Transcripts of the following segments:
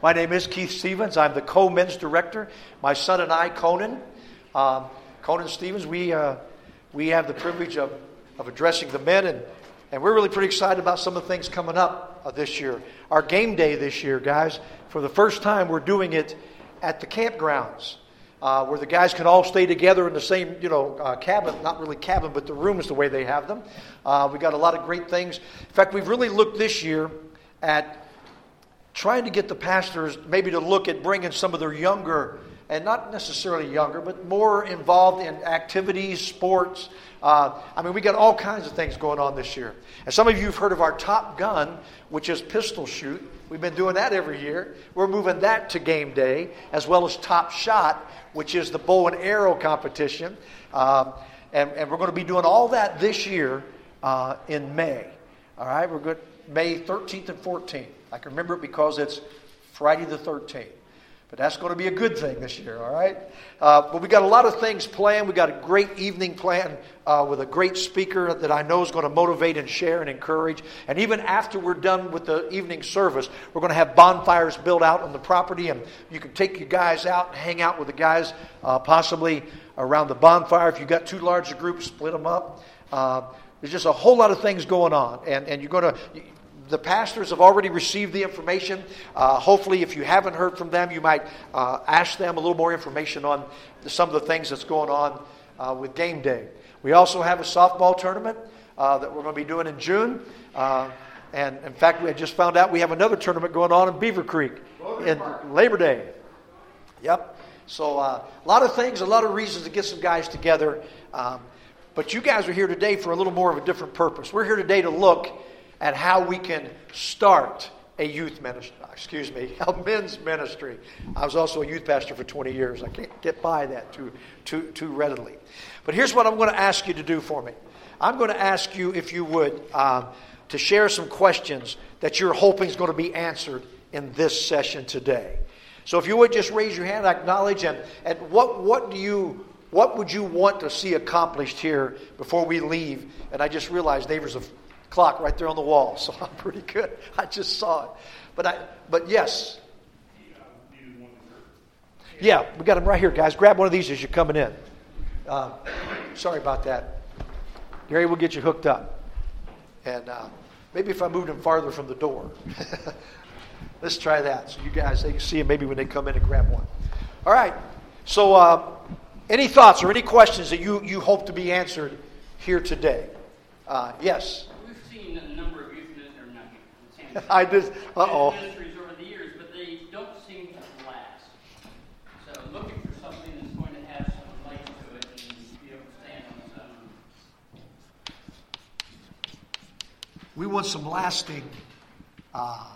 My name is Keith Stevens. I'm the co-men's director. My son and I, Conan Stevens, we have the privilege of addressing the men, and we're really pretty excited about some of the things coming up this year. Our game day this year, guys, for the first time we're doing it at the campgrounds, where the guys can all stay together in the same, cabin, not really cabin, but the room is the way they have them. We got a lot of great things. In fact, we've really looked this year at trying to get the pastors maybe to look at bringing some of their younger, and not necessarily younger, but more involved in activities, sports. We got all kinds of things going on this year. And some of you have heard of our Top Gun, which is pistol shoot. We've been doing that every year. We're moving that to game day, as well as Top Shot, which is the bow and arrow competition. And we're going to be doing all that this year in May. All right, we're good. May 13th and 14th. I can remember it because it's Friday the 13th. But that's going to be a good thing this year, all right? But we got a lot of things planned. We got a great evening planned with a great speaker that I know is going to motivate and share and encourage. And even after we're done with the evening service, we're going to have bonfires built out on the property, and you can take your guys out and hang out with the guys possibly around the bonfire. If you've got too large a group, split them up. There's just a whole lot of things going on, and you're going to... The pastors have already received the information. Hopefully, if you haven't heard from them, you might ask them a little more information on some of the things that's going on with game day. We also have a softball tournament that we're going to be doing in June. And in fact, we just found out we have another tournament going on in Beaver Creek in Labor Day. Yep. So a lot of things, a lot of reasons to get some guys together. But you guys are here today for a little more of a different purpose. We're here today to look at how we can start a men's ministry. I was also a youth pastor for 20 years. I can't get by that too readily. But here's what I'm going to ask you to do for me. I'm going to ask you, if you would, to share some questions that you're hoping is going to be answered in this session today. So if you would just raise your hand, acknowledge, and what would you want to see accomplished here before we leave? And I just realized, neighbors of clock right there on the wall, so I'm pretty good. I just saw it. But yes. Yeah, we got them right here, guys. Grab one of these as you're coming in. Sorry about that. Gary will get you hooked up. And maybe if I moved them farther from the door. Let's try that. So you guys, they can see them maybe when they come in and grab one. All right. So any thoughts or any questions that you hope to be answered here today? Yes. A number of youth ministries, ministries over the years, but they don't seem to last. So looking for something that's going to have some life to it and be able to stand on its own. We want some lasting. How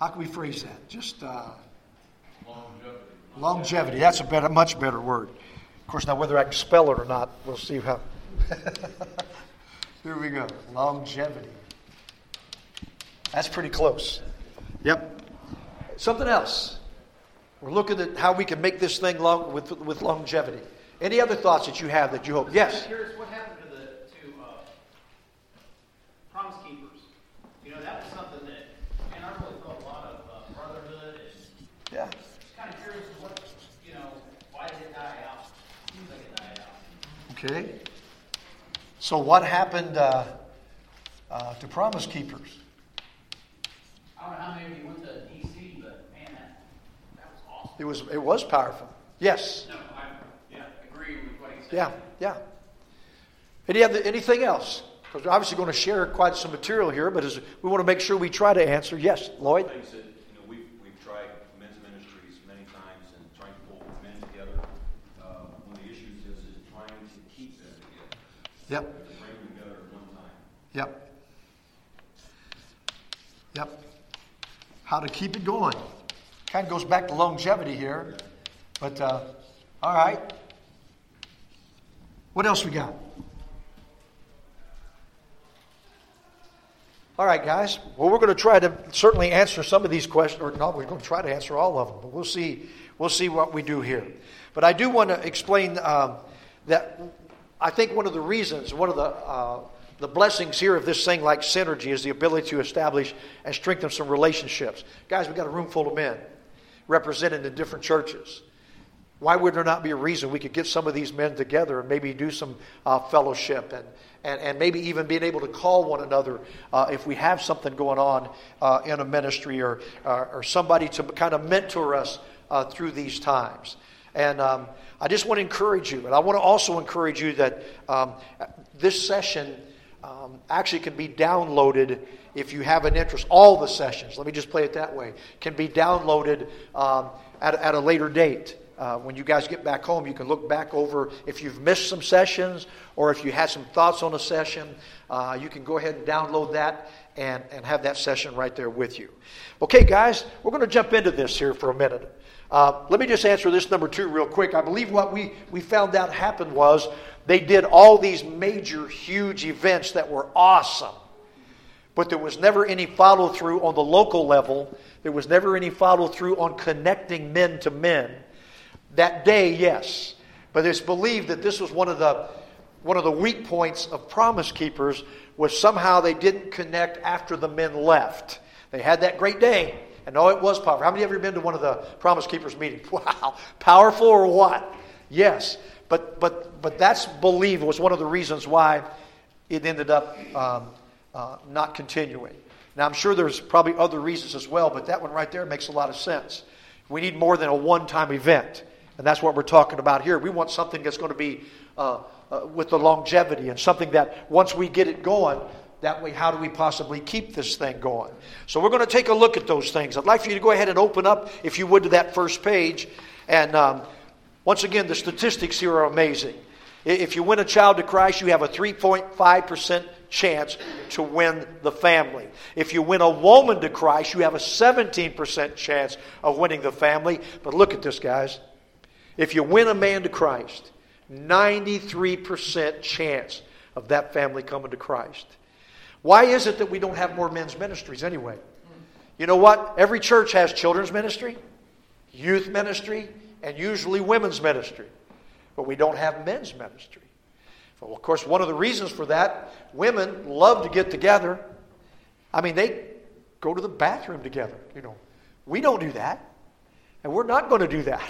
can we phrase that? Just longevity. Longevity. That's a much better word. Of course, now whether I can spell it or not, we'll see how. Here we go. Longevity. That's pretty close. Yep. Something else. We're looking at how we can make this thing long with longevity. Any other thoughts that you have that you hope? Yes. I'm curious what happened to Promise Keepers. That was something that, and I really thought a lot of brotherhood. And yeah. I'm just kind of curious what, why did it die out? Seems like it died out. Okay. So what happened to Promise Keepers? I don't know how many of you went to D.C., but man, that was awesome. It was powerful. Yes. No, I agree with what he said. Yeah. Anything else? Because we're obviously going to share quite some material here, but we want to make sure we try to answer. Yes, Lloyd? Like you said, we've tried men's ministries many times and trying to pull men together. One of the issues is trying to keep them together. Yep. Yep. How to keep it going. Kind of goes back to longevity here. But, all right. What else we got? All right, guys. Well, we're going to try to certainly answer some of these questions. Or no, we're going to try to answer all of them. But we'll see what we do here. But I do want to explain that I think one of the reasons, one of the The blessings here of this thing like synergy is the ability to establish and strengthen some relationships. Guys, we've got a room full of men represented in different churches. Why would there not be a reason we could get some of these men together and maybe do some fellowship and maybe even being able to call one another if we have something going on in a ministry or somebody to kind of mentor us through these times. And I just want to encourage you, and I want to also encourage you that this session actually can be downloaded if you have an interest. All the sessions, let me just play it that way, can be downloaded at a later date. When you guys get back home, you can look back over if you've missed some sessions or if you had some thoughts on a session. You can go ahead and download that and have that session right there with you. Okay, guys, we're going to jump into this here for a minute. Let me just answer this number two real quick. I believe what we found out happened was they did all these major, huge events that were awesome. But there was never any follow-through on the local level. There was never any follow-through on connecting men to men. That day, yes, but it's believed that this was one of the weak points of Promise Keepers was somehow they didn't connect after the men left. They had that great day, and oh, it was powerful. How many of you have ever been to one of the Promise Keepers meetings? Wow, powerful or what? Yes, but that's believed was one of the reasons why it ended up not continuing. Now, I'm sure there's probably other reasons as well, but that one right there makes a lot of sense. We need more than a one-time event. And that's what we're talking about here. We want something that's going to be with the longevity and something that once we get it going, that way how do we possibly keep this thing going? So we're going to take a look at those things. I'd like for you to go ahead and open up, if you would, to that first page. And once again, the statistics here are amazing. If you win a child to Christ, you have a 3.5% chance to win the family. If you win a woman to Christ, you have a 17% chance of winning the family. But look at this, guys. If you win a man to Christ, 93% chance of that family coming to Christ. Why is it that we don't have more men's ministries anyway? You know what? Every church has children's ministry, youth ministry, and usually women's ministry. But we don't have men's ministry. Well, of course, one of the reasons for that, women love to get together. I mean, they go to the bathroom together. You know, we don't do that. And we're not going to do that.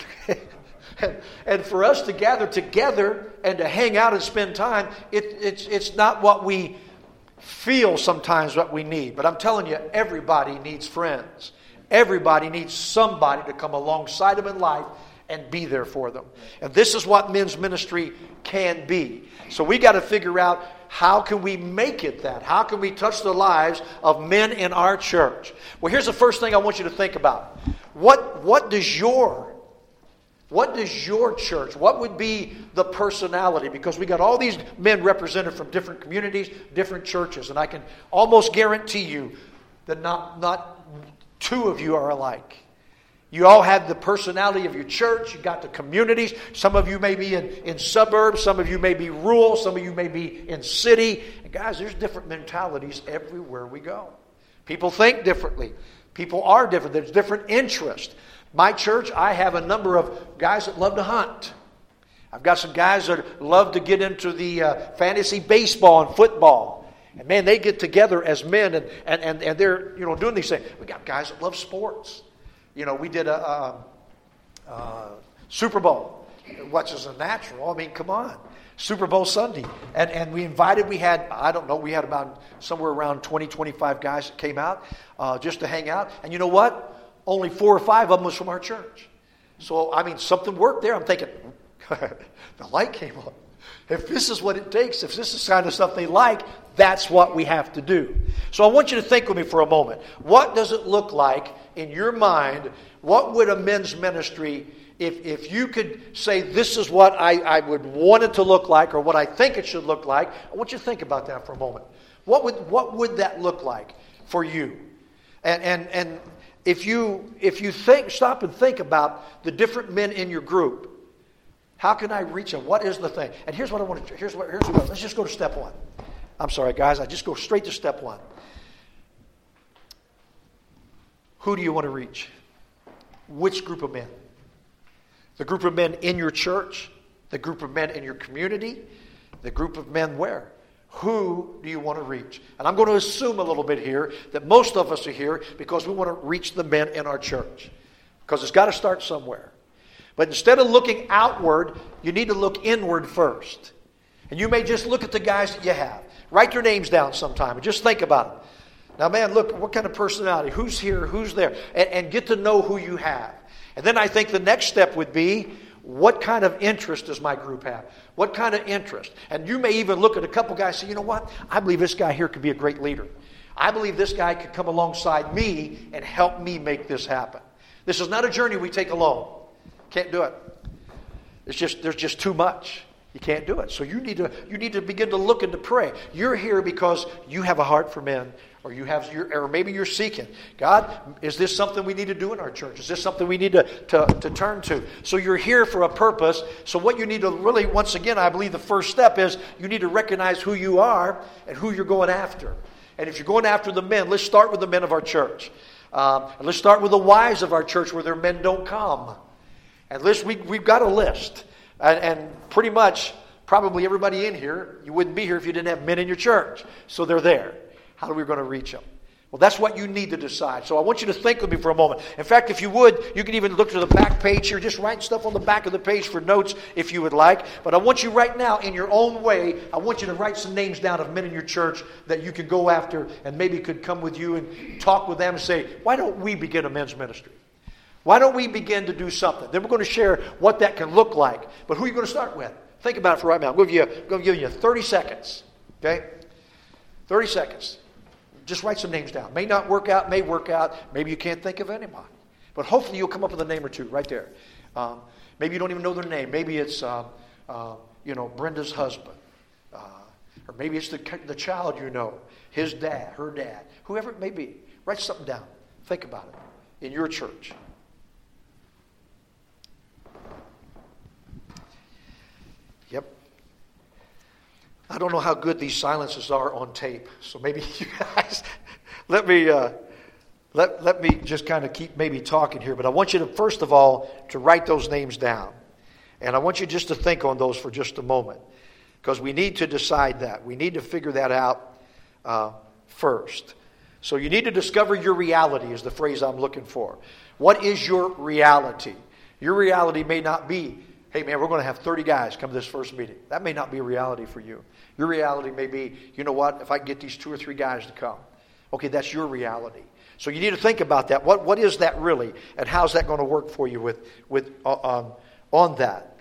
And for us to gather together and to hang out and spend time, it's not what we feel sometimes what we need. But I'm telling you, everybody needs friends. Everybody needs somebody to come alongside them in life and be there for them. And this is what men's ministry can be. So we got to figure out, how can we make it that? How can we touch the lives of men in our church? Well, here's the first thing I want you to think about. What does your church, what would be the personality? Because we got all these men represented from different communities, different churches, and I can almost guarantee you that not two of you are alike. You all have the personality of your church. You got the communities. Some of you may be in suburbs. Some of you may be rural. Some of you may be in city. And guys, there's different mentalities everywhere we go. People think differently. People are different. There's different interests. My church, I have a number of guys that love to hunt. I've got some guys that love to get into the fantasy baseball and football. And man, they get together as men and they're, you know, doing these things. We got guys that love sports. You know, we did a Super Bowl, which is a natural. I mean, come on. Super Bowl Sunday. And we had about somewhere around 20, 25 guys that came out just to hang out. And you know what? Only 4 or 5 of them was from our church. So, I mean, something worked there. I'm thinking, the light came on. If this is what it takes, if this is the kind of stuff they like, that's what we have to do. So I want you to think with me for a moment. What does it look like in your mind? What would a men's ministry, if you could say this is what I would want it to look like or what I think it should look like? I want you to think about that for a moment. What would that look like for you? And if you think, stop and think about the different men in your group. How can I reach them? What is the thing? And here's what I want to do. Let's just go to step one. I'm sorry, guys. I just go straight to step one. Who do you want to reach? Which group of men? The group of men in your church? The group of men in your community? The group of men where? Who do you want to reach? And I'm going to assume a little bit here that most of us are here because we want to reach the men in our church. Because it's got to start somewhere. But instead of looking outward, you need to look inward first. And you may just look at the guys that you have. Write their names down sometime and just think about them. Now, man, look, what kind of personality? Who's here? Who's there? And get to know who you have. And then I think the next step would be, what kind of interest does my group have? What kind of interest? And you may even look at a couple guys and say, you know what? I believe this guy here could be a great leader. I believe this guy could come alongside me and help me make this happen. This is not a journey we take alone. Can't do it. There's just too much. You can't do it. So you need to begin to look and to pray. You're here because you have a heart for men, or you have or maybe you're seeking. God, is this something we need to do in our church? Is this something we need to turn to? So you're here for a purpose. So what you need to really, once again, I believe the first step is you need to recognize who you are and who you're going after. And if you're going after the men, let's start with the men of our church. And let's start with the wives of our church where their men don't come. And we've got a list. And pretty much, probably everybody in here, you wouldn't be here if you didn't have men in your church. So they're there. How are we going to reach them? Well, that's what you need to decide. So I want you to think with me for a moment. In fact, if you would, you can even look to the back page here. Just write stuff on the back of the page for notes if you would like. But I want you right now, in your own way, I want you to write some names down of men in your church that you can go after and maybe could come with you and talk with them and say, why don't we begin a men's ministry? Why don't we begin to do something? Then we're going to share what that can look like. But who are you going to start with? Think about it for right now. I'm going to give you 30 seconds. Okay? 30 seconds. Just write some names down. May not work out, may work out. Maybe you can't think of anybody. But hopefully you'll come up with a name or two right there. Maybe you don't even know their name. Maybe it's, Brenda's husband. Or maybe it's the child you know. His dad, her dad. Whoever it may be. Write something down. Think about it in your church. I don't know how good these silences are on tape, so maybe you guys let me just kind of keep maybe talking here. But I want you to first of all to write those names down, and I want you just to think on those for just a moment, because we need to decide that we need to figure that out first. So you need to discover your reality is the phrase I'm looking for. What is your reality? Your reality may not be, hey, man, we're going to have 30 guys come to this first meeting. That may not be a reality for you. Your reality may be, you know what, if I can get these 2 or 3 guys to come. Okay, that's your reality. So you need to think about that. What is that really? And how's that going to work for you with on that?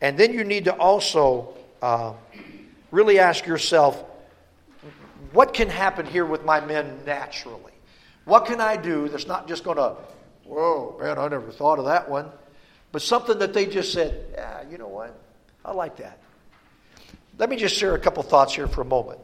And then you need to also really ask yourself, what can happen here with my men naturally? What can I do that's not just going to, whoa, man, I never thought of that one. But something that they just said, yeah, you know what? I like that. Let me just share a couple thoughts here for a moment.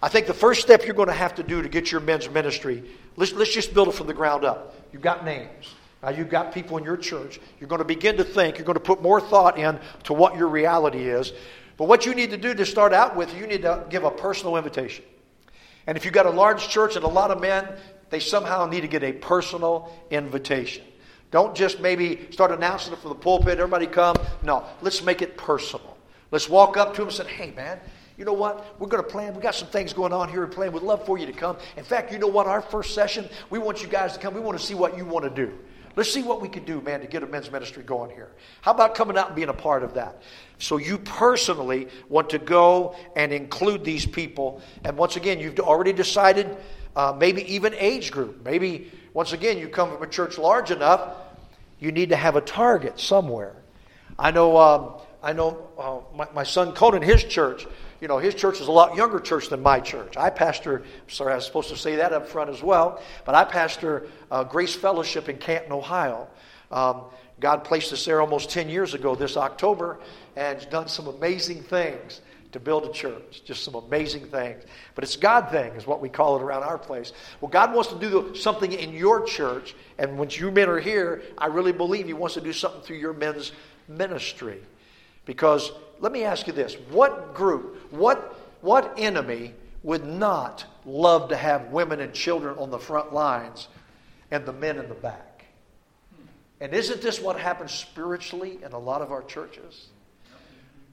I think the first step you're going to have to do to get your men's ministry, let's just build it from the ground up. You've got names. Now you've got people in your church. You're going to begin to think. You're going to put more thought in to what your reality is. But what you need to do to start out with, you need to give a personal invitation. And if you've got a large church and a lot of men, they somehow need to get a personal invitation. Don't just maybe start announcing it from the pulpit, everybody come. No, let's make it personal. Let's walk up to him and say, hey, man, you know what? We're going to plan. We got some things going on here and plan. We'd love for you to come. In fact, you know what? Our first session, we want you guys to come. We want to see what you want to do. Let's see what we can do, man, to get a men's ministry going here. How about coming out and being a part of that? So you personally want to go and include these people. And once again, you've already decided maybe even age group. Maybe, once again, you come from a church large enough, you need to have a target somewhere. I know. My son Conan, his church, you know, his church is a lot younger church than my church. I was supposed to say that up front as well, but I pastor Grace Fellowship in Canton, Ohio. God placed us there almost 10 years ago this October, and has done some amazing things to build a church, just some amazing things. But it's God thing is what we call it around our place. Well, God wants to do something in your church, and once you men are here, I really believe he wants to do something through your men's ministry. Because, let me ask you this, what group, what enemy would not love to have women and children on the front lines and the men in the back? And isn't this what happens spiritually in a lot of our churches?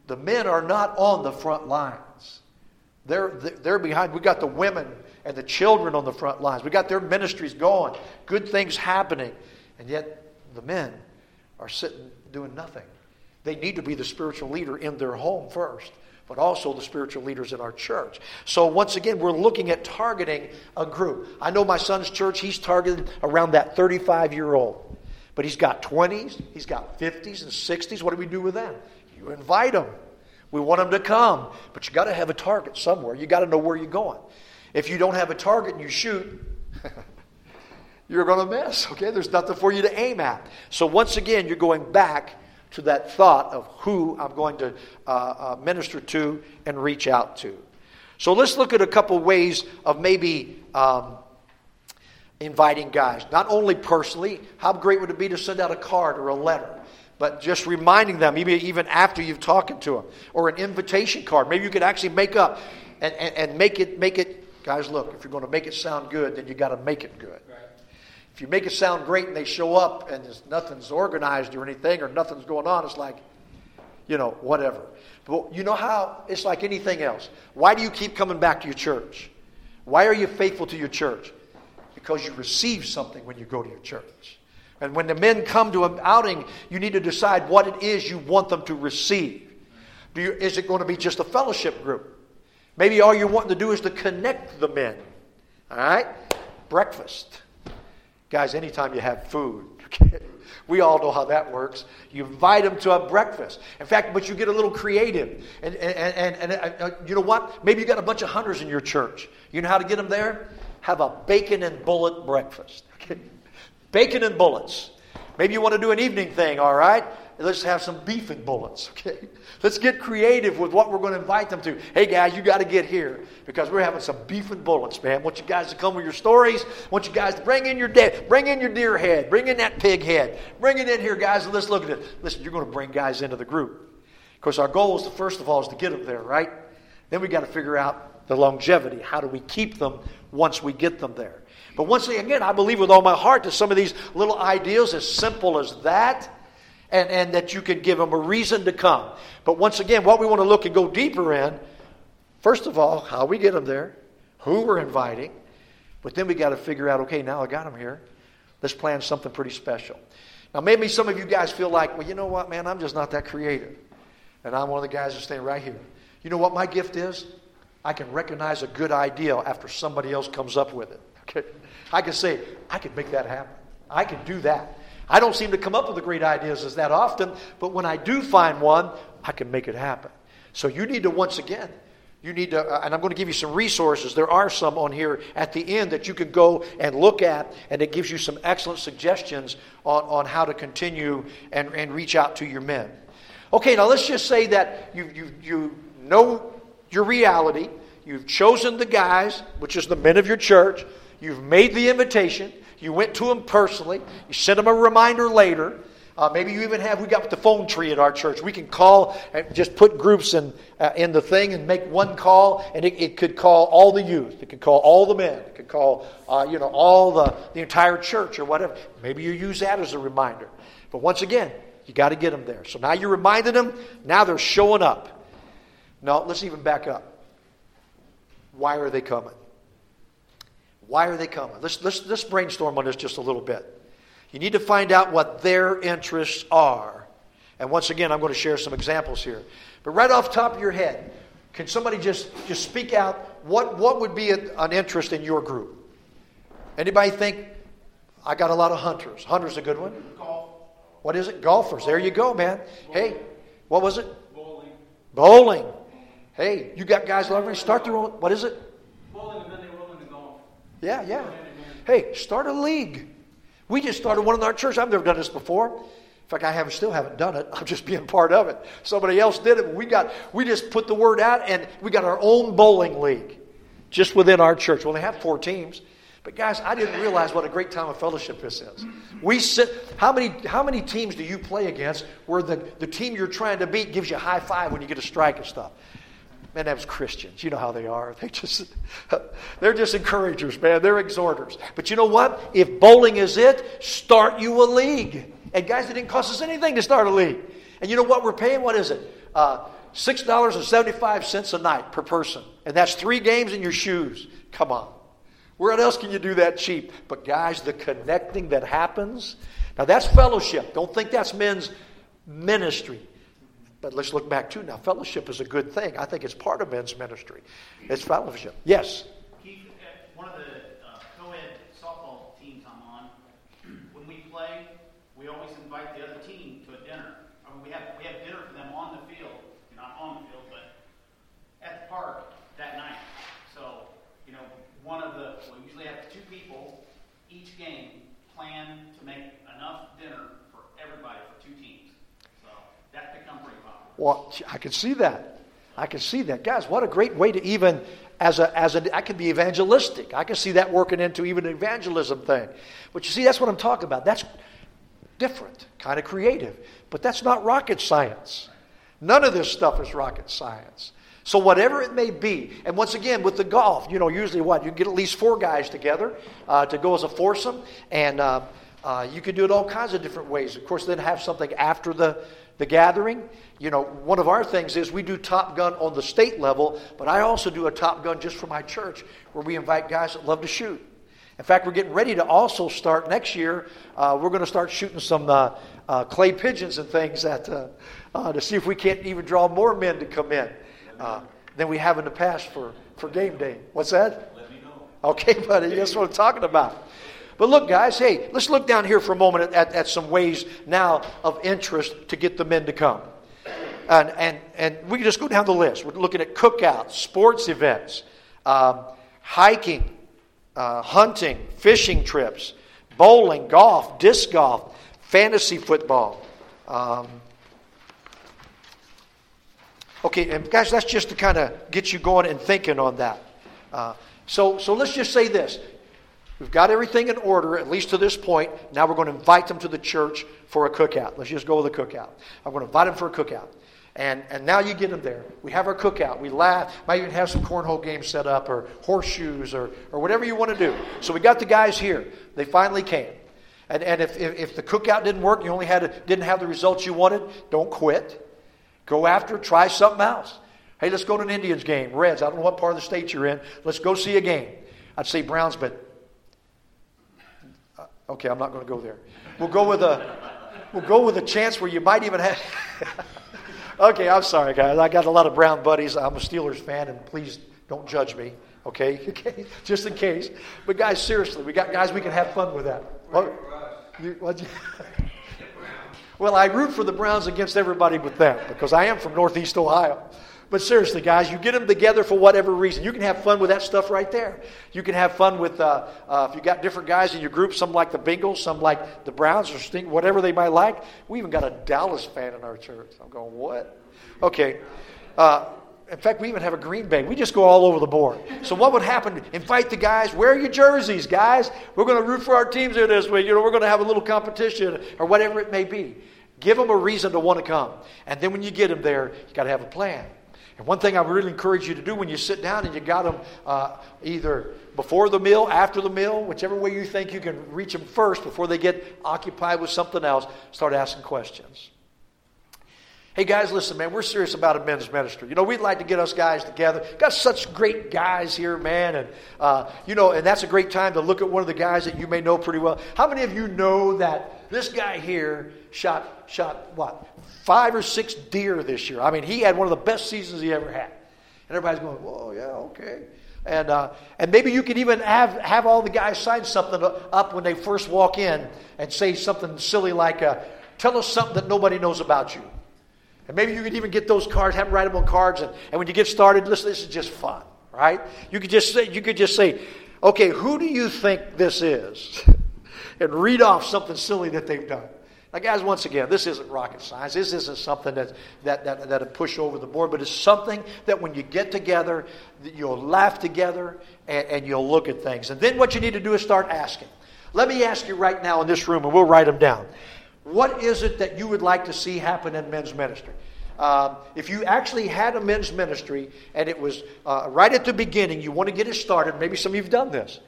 The men are not on the front lines. They're behind. We got the women and the children on the front lines. We got their ministries going. Good things happening. And yet the men are sitting doing nothing. They need to be the spiritual leader in their home first, but also the spiritual leaders in our church. So once again, we're looking at targeting a group. I know my son's church, he's targeted around that 35-year-old. But he's got 20s, he's got 50s and 60s. What do we do with them? You invite them. We want them to come. But you got to have a target somewhere. You got to know where you're going. If you don't have a target and you shoot, you're going to miss. Okay, there's nothing for you to aim at. So once again, you're going back to that thought of who I'm going to minister to and reach out to. So let's look at a couple ways of maybe inviting guys. Not only personally, how great would it be to send out a card or a letter? But just reminding them, even after you've talked to them. Or an invitation card. Maybe you could actually make up and make it. Guys, look, if you're going to make it sound good, then you got to make it good. Right. If you make it sound great and they show up and nothing's organized or anything or nothing's going on, it's like, whatever. But you know how it's like anything else. Why do you keep coming back to your church? Why are you faithful to your church? Because you receive something when you go to your church. And when the men come to an outing, you need to decide what it is you want them to receive. Is it going to be just a fellowship group? Maybe all you're wanting to do is to connect the men. All right? Breakfast. Guys, anytime you have food, okay, we all know how that works. You invite them to a breakfast. In fact, but you get a little creative. And you know what? Maybe you got a bunch of hunters in your church. You know how to get them there? Have a bacon and bullet breakfast. Okay? Bacon and bullets. Maybe you want to do an evening thing, all right? Let's have some beef and bullets, okay? Let's get creative with what we're going to invite them to. Hey, guys, you got to get here because we're having some beef and bullets, man. I want you guys to come with your stories. I want you guys to bring in your dead, bring in your deer head, bring in that pig head. Bring it in here, guys, and let's look at it. Listen, you're going to bring guys into the group. Of course, our goal is, first of all, is to get them there, right? Then we got to figure out the longevity. How do we keep them once we get them there? But once again, I believe with all my heart that some of these little ideas, as simple as that, and that you can give them a reason to come. But once again, what we want to look and go deeper in, first of all, how we get them there, who we're inviting, but then we got to figure out, okay, now I got them here. Let's plan something pretty special. Now, maybe some of you guys feel like, well, you know what, man, I'm just not that creative. And I'm one of the guys that's staying right here. You know what my gift is? I can recognize a good idea after somebody else comes up with it. Okay? I can say, I can make that happen. I can do that. I don't seem to come up with the great ideas as that often, but when I do find one, I can make it happen. So you need to, once again, and I'm going to give you some resources. There are some on here at the end that you can go and look at, and it gives you some excellent suggestions on how to continue and reach out to your men. Okay, now let's just say that you know your reality. You've chosen the guys, which is the men of your church. You've made the invitation. You went to them personally. You sent them a reminder later. Maybe you even we got the phone tree at our church. We can call and just put groups in the thing and make one call. And it could call all the youth. It could call all the men. It could call, all the entire church or whatever. Maybe you use that as a reminder. But once again, you got to get them there. So now you reminded them. Now they're showing up. No, let's even back up. Why are they coming? Why are they coming? Let's brainstorm on this just a little bit. You need to find out what their interests are. And once again, I'm going to share some examples here. But right off the top of your head, can somebody just speak out what would be an interest in your group? Anybody think, I got a lot of hunters. Hunter's a good one. Golf. What is it? Golfers. There you go, man. Bowling. Hey, what was it? Bowling. Hey, you got guys loving to start their own, what is it? Bowling and then they roll into golf. Yeah. Hey, start a league. We just started one in our church. I've never done this before. In fact, still haven't done it. I'm just being part of it. Somebody else did it. But we just put the word out and we got our own bowling league just within our church. We only have 4 teams. But guys, I didn't realize what a great time of fellowship this is. We sit. How many teams do you play against where the team you're trying to beat gives you a high five when you get a strike and stuff? Man, that was Christians. You know how they are. They're just encouragers, man. They're exhorters. But you know what? If bowling is it, start you a league. And guys, it didn't cost us anything to start a league. And you know what we're paying? What is it? $6.75 a night per person. And that's 3 games in your shoes. Come on. Where else can you do that cheap? But guys, the connecting that happens. Now that's fellowship. Don't think that's men's ministry. But let's look back too. Now fellowship is a good thing. I think it's part of men's ministry. It's fellowship. Yes? Keith, one of the co-ed softball teams I'm on, when we play, we always invite the other team to a dinner. I mean, we have dinner for them on the field. Not on the field, but at the park that night. So, you know, we usually have 2 people each game plan to make enough dinner for everybody, for 2 teams. So that's become pretty popular. Well, I can see that. Guys, what a great way to even, I can be evangelistic. I can see that working into even an evangelism thing. But you see, that's what I'm talking about. That's different, kind of creative. But that's not rocket science. None of this stuff is rocket science. So whatever it may be, and once again, with the golf, you know, usually you get at least 4 guys together to go as a foursome, and you can do it all kinds of different ways. Of course, then have something after the gathering. You know, one of our things is we do Top Gun on the state level, but I also do a Top Gun just for my church where we invite guys that love to shoot. In fact, we're getting ready to also start next year. We're going to start shooting some clay pigeons and things to see if we can't even draw more men to come in than we have in the past for game day. What's that? Let me know. Okay, buddy, that's what I'm talking about. But look, guys, hey, let's look down here for a moment at some ways now of interest to get the men to come. And we can just go down the list. We're looking at cookouts, sports events, hiking, hunting, fishing trips, bowling, golf, disc golf, fantasy football. Okay, and guys, that's just to kind of get you going and thinking on that. So let's just say this. We've got everything in order, at least to this point. Now we're going to invite them to the church for a cookout. Let's just go with a cookout. I'm going to invite them for a cookout. And now you get them there. We have our cookout. We laugh. Might even have some cornhole games set up or horseshoes or whatever you want to do. So we got the guys here. They finally came. And if the cookout didn't work, you didn't have the results you wanted, don't quit. Go after, try something else. Hey, let's go to an Indians game. Reds, I don't know what part of the state you're in. Let's go see a game. I'd say Browns, but okay, I'm not going to go there. We'll go with a chance where you might even have... Okay, I'm sorry, guys. I got a lot of Brown buddies. I'm a Steelers fan, and please don't judge me, okay? Just in case. But, guys, seriously, we got guys we can have fun with that. Well, I root for the Browns against everybody but them because I am from Northeast Ohio. But seriously, guys, you get them together for whatever reason. You can have fun with that stuff right there. You can have fun with, if you got different guys in your group, some like the Bengals, some like the Browns, or Sting, whatever they might like. We even got a Dallas fan in our church. I'm going, what? Okay. In fact, we even have a Green Bay. We just go all over the board. So what would happen? Invite the guys. Wear your jerseys, guys. We're going to root for our teams here this week. You know, we're going to have a little competition or whatever it may be. Give them a reason to want to come. And then when you get them there, you got to have a plan. And one thing I really encourage you to do when you sit down and you got them either before the meal, after the meal, whichever way you think you can reach them first before they get occupied with something else, start asking questions. Hey, guys, listen, man, we're serious about a men's ministry. You know, we'd like to get us guys together. Got such great guys here, man. And, you know, and that's a great time to look at one of the guys that you may know pretty well. How many of you know that this guy here shot what? 5 or 6 deer this year. I mean, he had one of the best seasons he ever had. And everybody's going, whoa, yeah, okay. And maybe you could even have all the guys sign something up when they first walk in and say something silly like, tell us something that nobody knows about you. And maybe you could even get those cards, have them write them on cards. And when you get started, listen, this is just fun, right? You could just say, okay, who do you think this is? And read off something silly that they've done. Now, guys, once again, this isn't rocket science. This isn't something that'll push over the board, but it's something that when you get together, you'll laugh together and you'll look at things. And then what you need to do is start asking. Let me ask you right now in this room, and we'll write them down. What is it that you would like to see happen in men's ministry? If you actually had a men's ministry and it was right at the beginning, you want to get it started, maybe some of you have done this,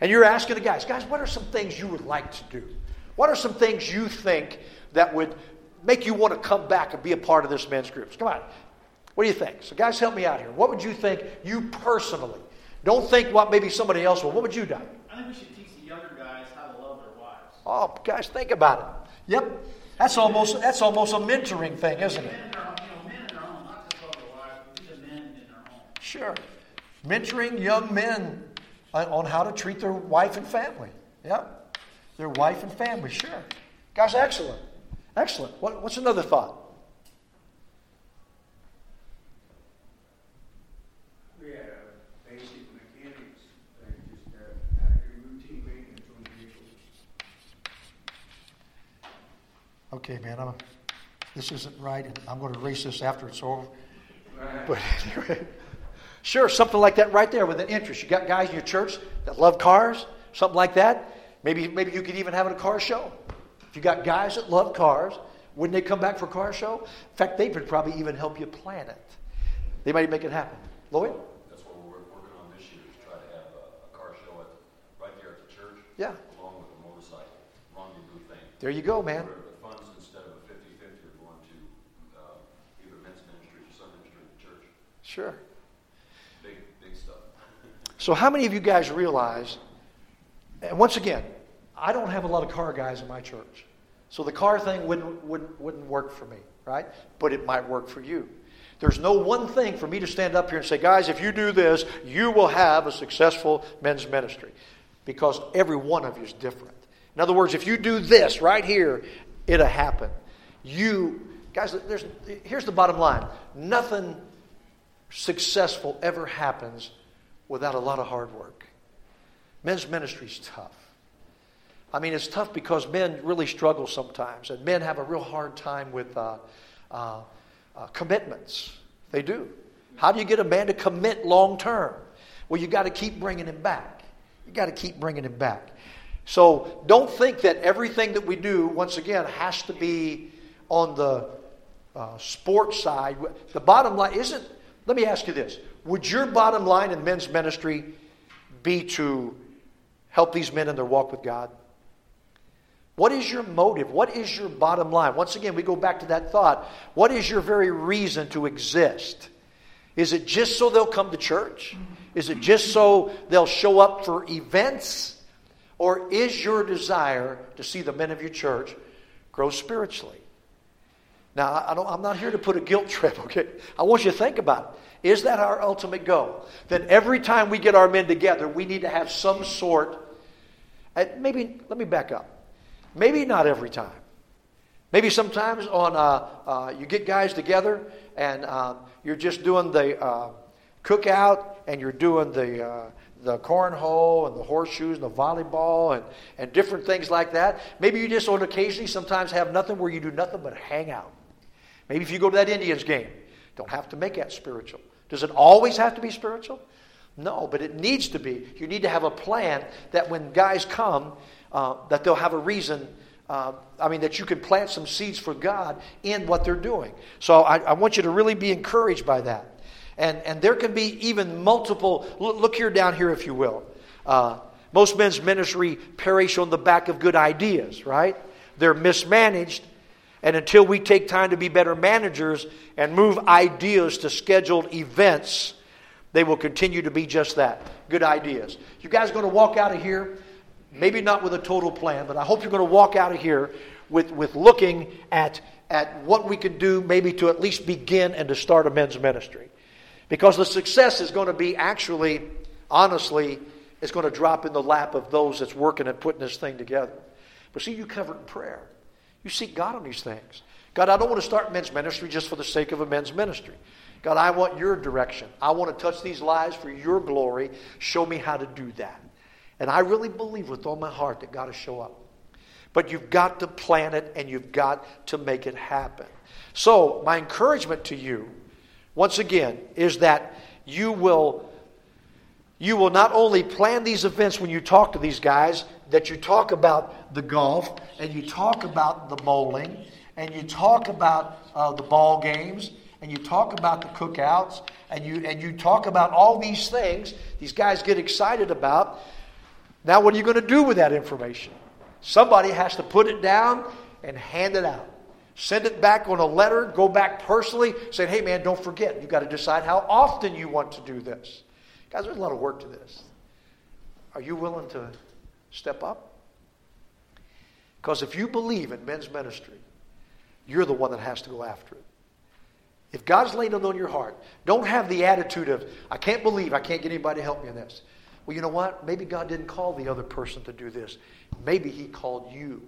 and you're asking the guys, what are some things you would like to do? What are some things you think that would make you want to come back and be a part of this men's group? Come on. What do you think? So guys, help me out here. What would you think, you personally? Don't think what maybe somebody else will. What would you do? I think we should teach the younger guys how to love their wives. Oh, guys, think about it. Yep. That's almost a mentoring thing, isn't it? Men in our home, not just love their wives, but men in our home. Sure. Mentoring young men on how to treat their wife and family. Yep. Their wife and family, sure. Guys, excellent. Excellent. What's another thought? We had a basic mechanics, just how to do routine maintenance on the vehicles. Okay, man, this isn't right, and I'm going to erase this after it's over. Right. But anyway, sure, something like that right there with an interest. You got guys in your church that love cars, something like that. Maybe you could even have it a car show. You got guys that love cars. Wouldn't they come back for a car show? In fact, they could probably even help you plan it. They might make it happen. Lloyd? That's what we're working on this year, is try to have a car show right there at the church. Yeah. Along with a motorcycle rendezvous thing. There you go, man. Where the funds, instead of a 50-50, are going to either men's ministry or some ministry of the church. Sure. Big stuff. So how many of you guys realize, and once again, I don't have a lot of car guys in my church. So the car thing wouldn't work for me, right? But it might work for you. There's no one thing for me to stand up here and say, guys, if you do this, you will have a successful men's ministry. Because every one of you is different. In other words, if you do this right here, it'll happen. Here's the bottom line. Nothing successful ever happens without a lot of hard work. Men's ministry is tough. I mean, it's tough because men really struggle sometimes, and men have a real hard time with commitments. They do. How do you get a man to commit long term? Well, you got to keep bringing him back. You got to keep bringing him back. So don't think that everything that we do, once again, has to be on the sports side. The bottom line isn't. Let me ask you this: would your bottom line in men's ministry be to help these men in their walk with God? What is your motive? What is your bottom line? Once again, we go back to that thought. What is your very reason to exist? Is it just so they'll come to church? Is it just so they'll show up for events? Or is your desire to see the men of your church grow spiritually? Now, I'm not here to put a guilt trip, okay? I want you to think about it. Is that our ultimate goal? That every time we get our men together, we need to have some sort. Maybe, let me back up. Maybe not every time. Maybe sometimes on you get guys together and you're just doing the cookout and you're doing the cornhole and the horseshoes and the volleyball and different things like that. Maybe you just on occasionally sometimes have nothing where you do nothing but hang out. Maybe if you go to that Indians game, don't have to make that spiritual. Does it always have to be spiritual? No, but it needs to be. You need to have a plan that when guys come, that they'll have a reason, that you can plant some seeds for God in what they're doing. So I want you to really be encouraged by that. And there can be even multiple, look here down here if you will. Most men's ministry perish on the back of good ideas, right? They're mismanaged. And until we take time to be better managers and move ideas to scheduled events, they will continue to be just that, good ideas. You guys going to walk out of here? Maybe not with a total plan, but I hope you're going to walk out of here with looking at what we can do maybe to at least begin and to start a men's ministry. Because the success is going to be actually, honestly, it's going to drop in the lap of those that's working and putting this thing together. But see, you covered in prayer. You seek God on these things. God, I don't want to start men's ministry just for the sake of a men's ministry. God, I want your direction. I want to touch these lives for your glory. Show me how to do that. And I really believe with all my heart that God will show up. But you've got to plan it and you've got to make it happen. So my encouragement to you, once again, is that you will not only plan these events when you talk to these guys, that you talk about the golf and you talk about the bowling and you talk about the ball games and you talk about the cookouts and you talk about all these things these guys get excited about. Now, what are you going to do with that information? Somebody has to put it down and hand it out. Send it back on a letter. Go back personally. Say, hey, man, don't forget. You've got to decide how often you want to do this. Guys, there's a lot of work to this. Are you willing to step up? Because if you believe in men's ministry, you're the one that has to go after it. If God's laying it on your heart, don't have the attitude of, I can't believe I can't get anybody to help me in this. Well, you know what? Maybe God didn't call the other person to do this. Maybe he called you.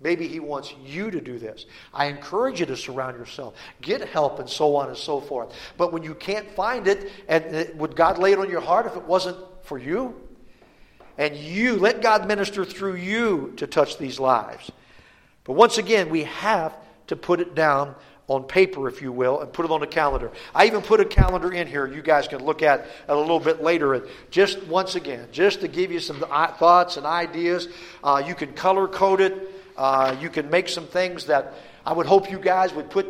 Maybe he wants you to do this. I encourage you to surround yourself. Get help and so on and so forth. But when you can't find it, and would God lay it on your heart if it wasn't for you? And you, let God minister through you to touch these lives. But once again, we have to put it down on paper, if you will, and put it on a calendar. I even put a calendar in here you guys can look at a little bit later. And just once again, just to give you some thoughts and ideas, you can color code it. You can make some things that I would hope you guys would put,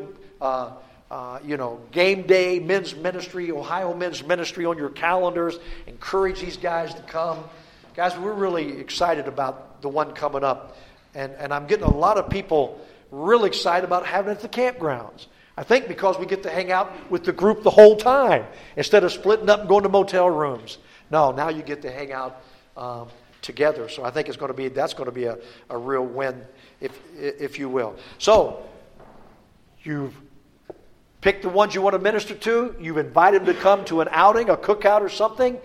game day, men's ministry, Ohio men's ministry on your calendars. Encourage these guys to come. Guys, we're really excited about the one coming up. And I'm getting a lot of people really excited about having it at the campgrounds. I think because we get to hang out with the group the whole time instead of splitting up and going to motel rooms. No, now you get to hang out together. So I think that's going to be a real win, if you will. So you've picked the ones you want to minister to. You've invited them to come to an outing, a cookout or something.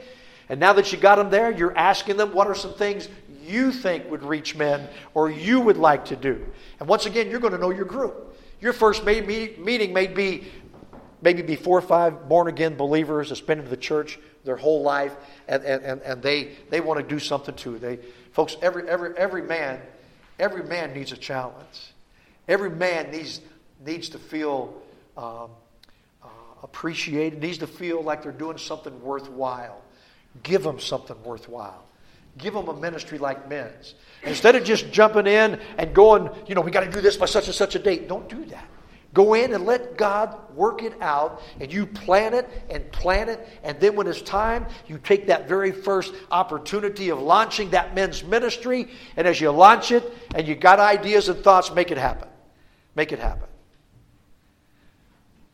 And now that you got them there, you're asking them, what are some things you think would reach men or you would like to do? And once again, you're going to know your group. Your first meeting may be maybe 4 or 5 born-again believers that's been in the church their whole life, and they want to do something too. Folks, every man needs a challenge. Every man needs to feel appreciated, needs to feel like they're doing something worthwhile. Give them something worthwhile. Give them a ministry like men's. Instead of just jumping in and going, we got to do this by such and such a date. Don't do that. Go in and let God work it out, and you plan it, and then when it's time, you take that very first opportunity of launching that men's ministry, and as you launch it, and you got ideas and thoughts, make it happen. Make it happen.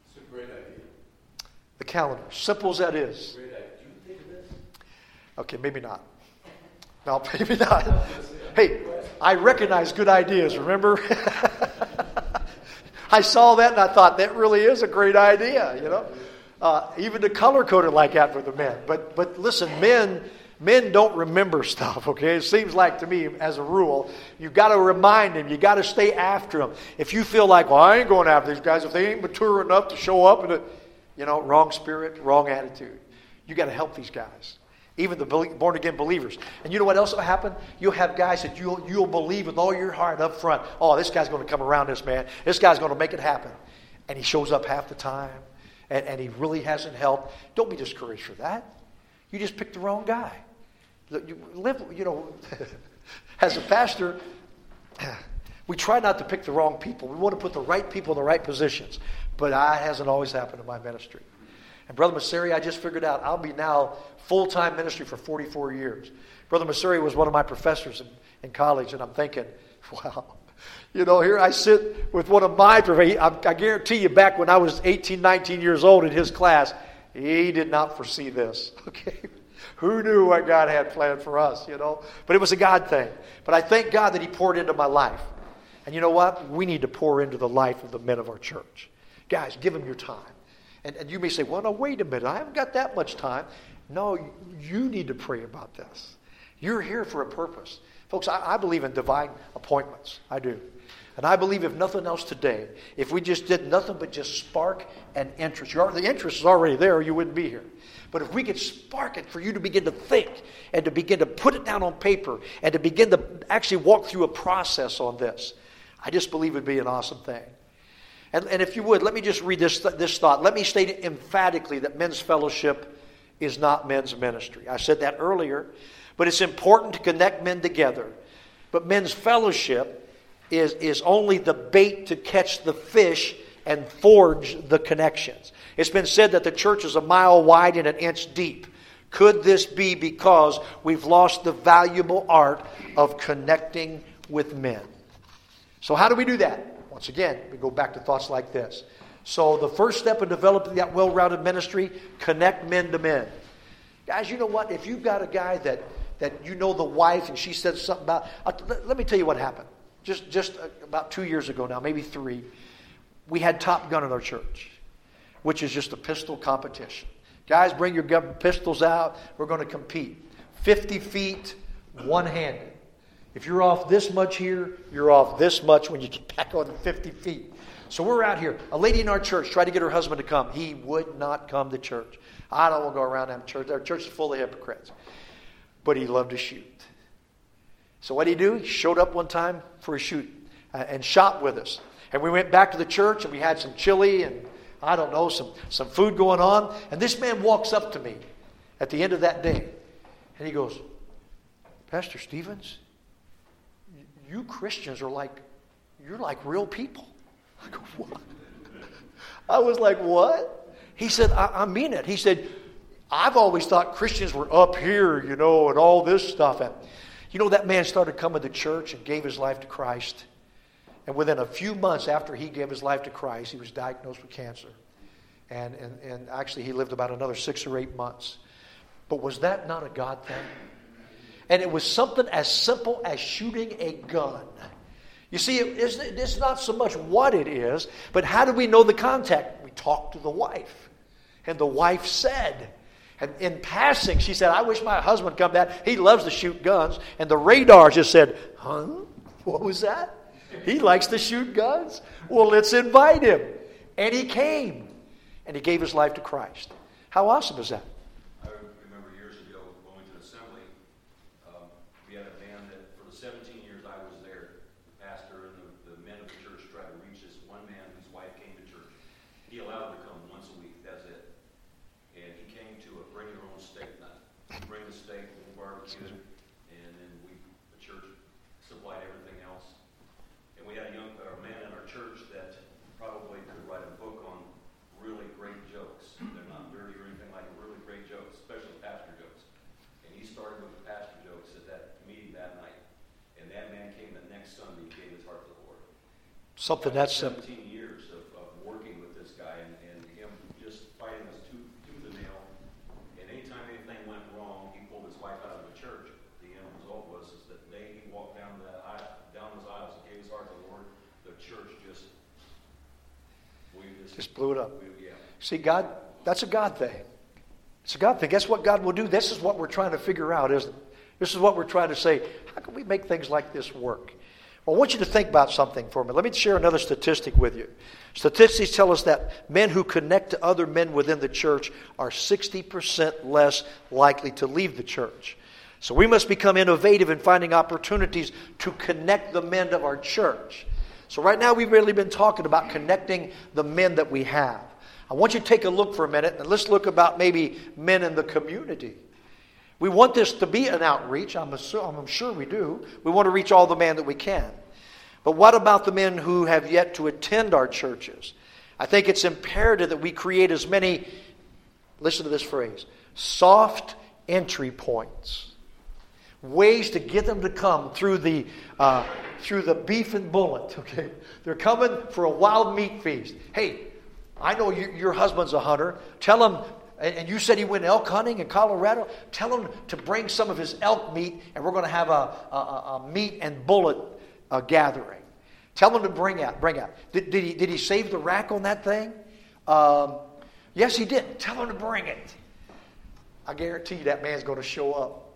It's a great idea. The calendar, simple as that is. It's a great idea. Do you think of this? Okay, maybe not. No, maybe not. Hey, I recognize good ideas, remember? I saw that and I thought, that really is a great idea, Even to color code it like that for the men. But listen, men don't remember stuff, okay? It seems like to me, as a rule, you've got to remind them. You've got to stay after them. If you feel like, well, I ain't going after these guys. If they ain't mature enough to show up, and wrong spirit, wrong attitude. You've got to help these guys, even the born-again believers. And you know what else will happen? You'll have guys that you'll believe with all your heart up front. Oh, this guy's going to come around this man. This guy's going to make it happen. And he shows up half the time, and he really hasn't helped. Don't be discouraged for that. You just picked the wrong guy. You live, as a pastor, we try not to pick the wrong people. We want to put the right people in the right positions. But that hasn't always happened in my ministry. And Brother Masseri, I just figured out, I'll be now full-time ministry for 44 years. Brother Masseri was one of my professors in college, and I'm thinking, wow, here I sit with one of my professors. I guarantee you back when I was 18, 19 years old in his class, he did not foresee this, okay? Who knew what God had planned for us, But it was a God thing. But I thank God that he poured into my life. And you know what? We need to pour into the life of the men of our church. Guys, give them your time. And you may say, well, no, wait a minute. I haven't got that much time. No, you need to pray about this. You're here for a purpose. Folks, I believe in divine appointments. I do. And I believe if nothing else today, if we just did nothing but just spark an interest. The interest is already there, you wouldn't be here. But if we could spark it for you to begin to think and to begin to put it down on paper and to begin to actually walk through a process on this, I just believe it would be an awesome thing. And if you would, let me just read this thought. Let me state emphatically that men's fellowship is not men's ministry. I said that earlier, but it's important to connect men together. But men's fellowship is only the bait to catch the fish and forge the connections. It's been said that the church is a mile wide and an inch deep. Could this be because we've lost the valuable art of connecting with men? So how do we do that? Once again, we go back to thoughts like this. So the first step in developing that well-rounded ministry, connect men to men. Guys, you know what? If you've got a guy that you know the wife and she said something about, let me tell you what happened. Just about 2 years ago now, maybe three, we had Top Gun in our church, which is just a pistol competition. Guys, bring your pistols out. We're going to compete. 50 feet, one-handed. If you're off this much here, you're off this much when you get back on the 50 feet. So we're out here. A lady in our church tried to get her husband to come. He would not come to church. I don't want to go around that church. Our church is full of hypocrites. But he loved to shoot. So what did he do? He showed up one time for a shoot and shot with us. And we went back to the church and we had some chili and, I don't know, some food going on. And this man walks up to me at the end of that day. And he goes, Pastor Stevens, you Christians are like, you're like real people. I go, what? I was like, what? He said, I mean it. He said, I've always thought Christians were up here, you know, and all this stuff. And you know, that man started coming to church and gave his life to Christ. And within a few months after he gave his life to Christ, he was diagnosed with cancer. And actually, he lived about another 6 or 8 months. But was that not a God thing? And it was something as simple as shooting a gun. You see, it's not so much what it is, but how do we know the contact? We talked to the wife. And the wife said, and in passing, she said, I wish my husband come back. He loves to shoot guns. And the radar just said, huh? What was that? He likes to shoot guns? Well, let's invite him. And he came. And he gave his life to Christ. How awesome is that? Something that simple. 17 years of working with this guy and him just fighting us to the nail. And anytime anything went wrong, he pulled his wife out of the church. The end result was that he walked down those aisles and gave his heart to the Lord. The church just blew it up. Yeah. See, God, that's a God thing. It's a God thing. That's what God will do. This is what we're trying to figure out, isn't it? This is what we're trying to say. How can we make things like this work? Well, I want you to think about something for a minute. Let me share another statistic with you. Statistics tell us that men who connect to other men within the church are 60% less likely to leave the church. So we must become innovative in finding opportunities to connect the men of our church. So right now we've really been talking about connecting the men that we have. I want you to take a look for a minute, and let's look about maybe men in the community. We want this to be an outreach. I'm sure we do. We want to reach all the men that we can. But what about the men who have yet to attend our churches? I think it's imperative that we create as many, listen to this phrase, soft entry points. Ways to get them to come through the beef and bullet. Okay, they're coming for a wild meat feast. Hey, I know your husband's a hunter. Tell him. And you said he went elk hunting in Colorado. Tell him to bring some of his elk meat, and we're going to have a meat and bullet gathering. Tell him to bring out. Did he save the rack on that thing? Yes, he did. Tell him to bring it. I guarantee you that man's going to show up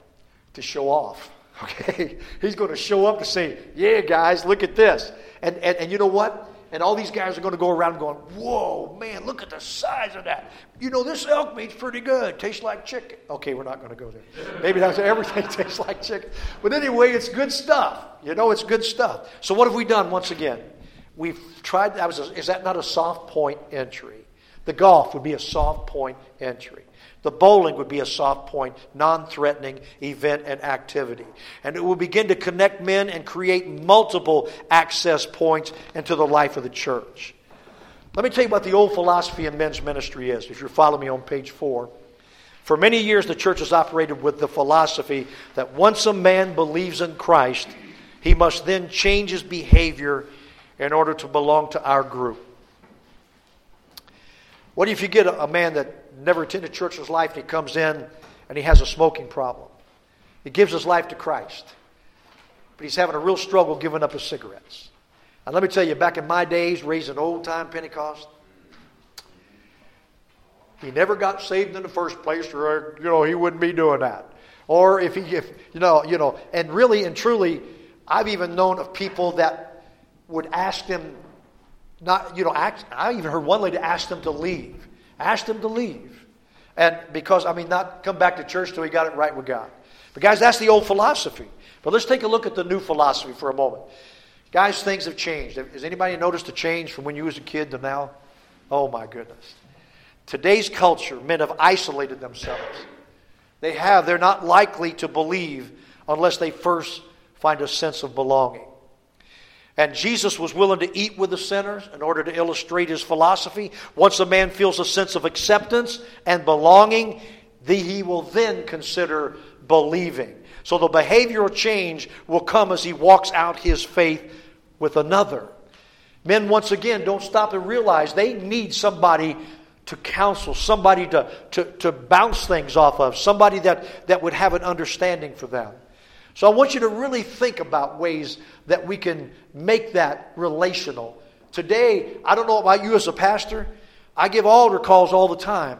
to show off. Okay, he's going to show up to say, "Yeah, guys, look at this." And you know what? And all these guys are going to go around going, whoa, man, look at the size of that. You know, this elk meat's pretty good. Tastes like chicken. Okay, we're not going to go there. Maybe that's everything tastes like chicken. But anyway, it's good stuff. You know, it's good stuff. So what have we done once again? We've tried, is that not a soft point entry? The golf would be a soft point entry. The bowling would be a soft point, non-threatening event and activity. And it will begin to connect men and create multiple access points into the life of the church. Let me tell you what the old philosophy in men's ministry is, if you're following me on page 4. For many years, the church has operated with the philosophy that once a man believes in Christ, he must then change his behavior in order to belong to our group. What if you get a man that never attended church in his life and he comes in and he has a smoking problem? He gives his life to Christ, but he's having a real struggle giving up his cigarettes. And let me tell you, back in my days, raised in old-time Pentecost, he never got saved in the first place, or he wouldn't be doing that. Or if and really and truly, I've even known of people that would ask them, I even heard one lady ask them to leave, and because not come back to church till he got it right with God. But guys, that's the old philosophy. But let's take a look at the new philosophy for a moment. Guys, things have changed. Has anybody noticed a change from when you was a kid to now? Oh my goodness. Today's culture, men have isolated themselves. They're not likely to believe unless they first find a sense of belonging. And Jesus was willing to eat with the sinners in order to illustrate his philosophy. Once a man feels a sense of acceptance and belonging, he will then consider believing. So the behavioral change will come as he walks out his faith with another. Men, once again, don't stop and realize they need somebody to counsel, somebody to bounce things off of, somebody that would have an understanding for them. So I want you to really think about ways that we can make that relational. Today, I don't know about you as a pastor, I give altar calls all the time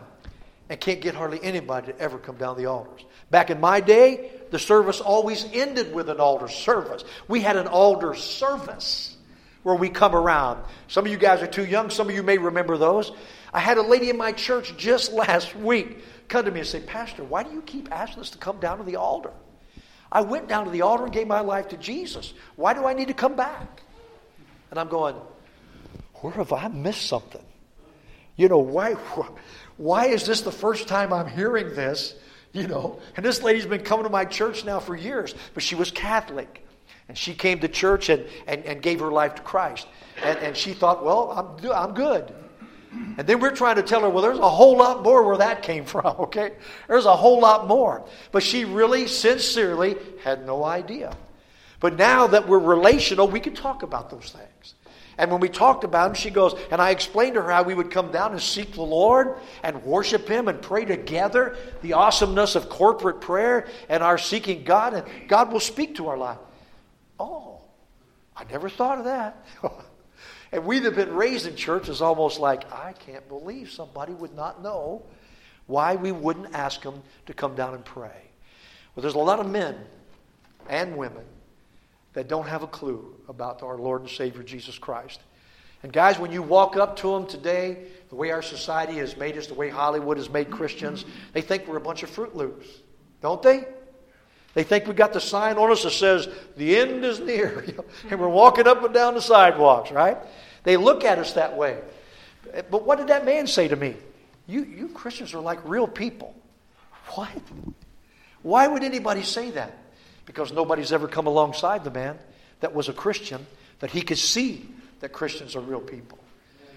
and can't get hardly anybody to ever come down the altars. Back in my day, the service always ended with an altar service. We had an altar service where we come around. Some of you guys are too young. Some of you may remember those. I had a lady in my church just last week come to me and say, "Pastor, why do you keep asking us to come down to the altar? I went down to the altar and gave my life to Jesus. Why do I need to come back?" And I'm going, where have I missed something? Why is this the first time I'm hearing this? And this lady's been coming to my church now for years, but she was Catholic. And she came to church and gave her life to Christ. And she thought, well, I'm good. And then we're trying to tell her, well, there's a whole lot more where that came from, okay? There's a whole lot more. But she really, sincerely had no idea. But now that we're relational, we can talk about those things. And when we talked about them, she goes, and I explained to her how we would come down and seek the Lord and worship Him and pray together, the awesomeness of corporate prayer and our seeking God, and God will speak to our life. Oh, I never thought of that. And we that have been raised in church is almost like, I can't believe somebody would not know why we wouldn't ask them to come down and pray. Well, there's a lot of men and women that don't have a clue about our Lord and Savior Jesus Christ. And guys, when you walk up to them today, the way our society has made us, the way Hollywood has made Christians, they think we're a bunch of Fruit Loops, don't they? They think we got the sign on us that says, the end is near. And we're walking up and down the sidewalks, right? They look at us that way. But what did that man say to me? You Christians are like real people. What? Why would anybody say that? Because nobody's ever come alongside the man that was a Christian, that he could see that Christians are real people.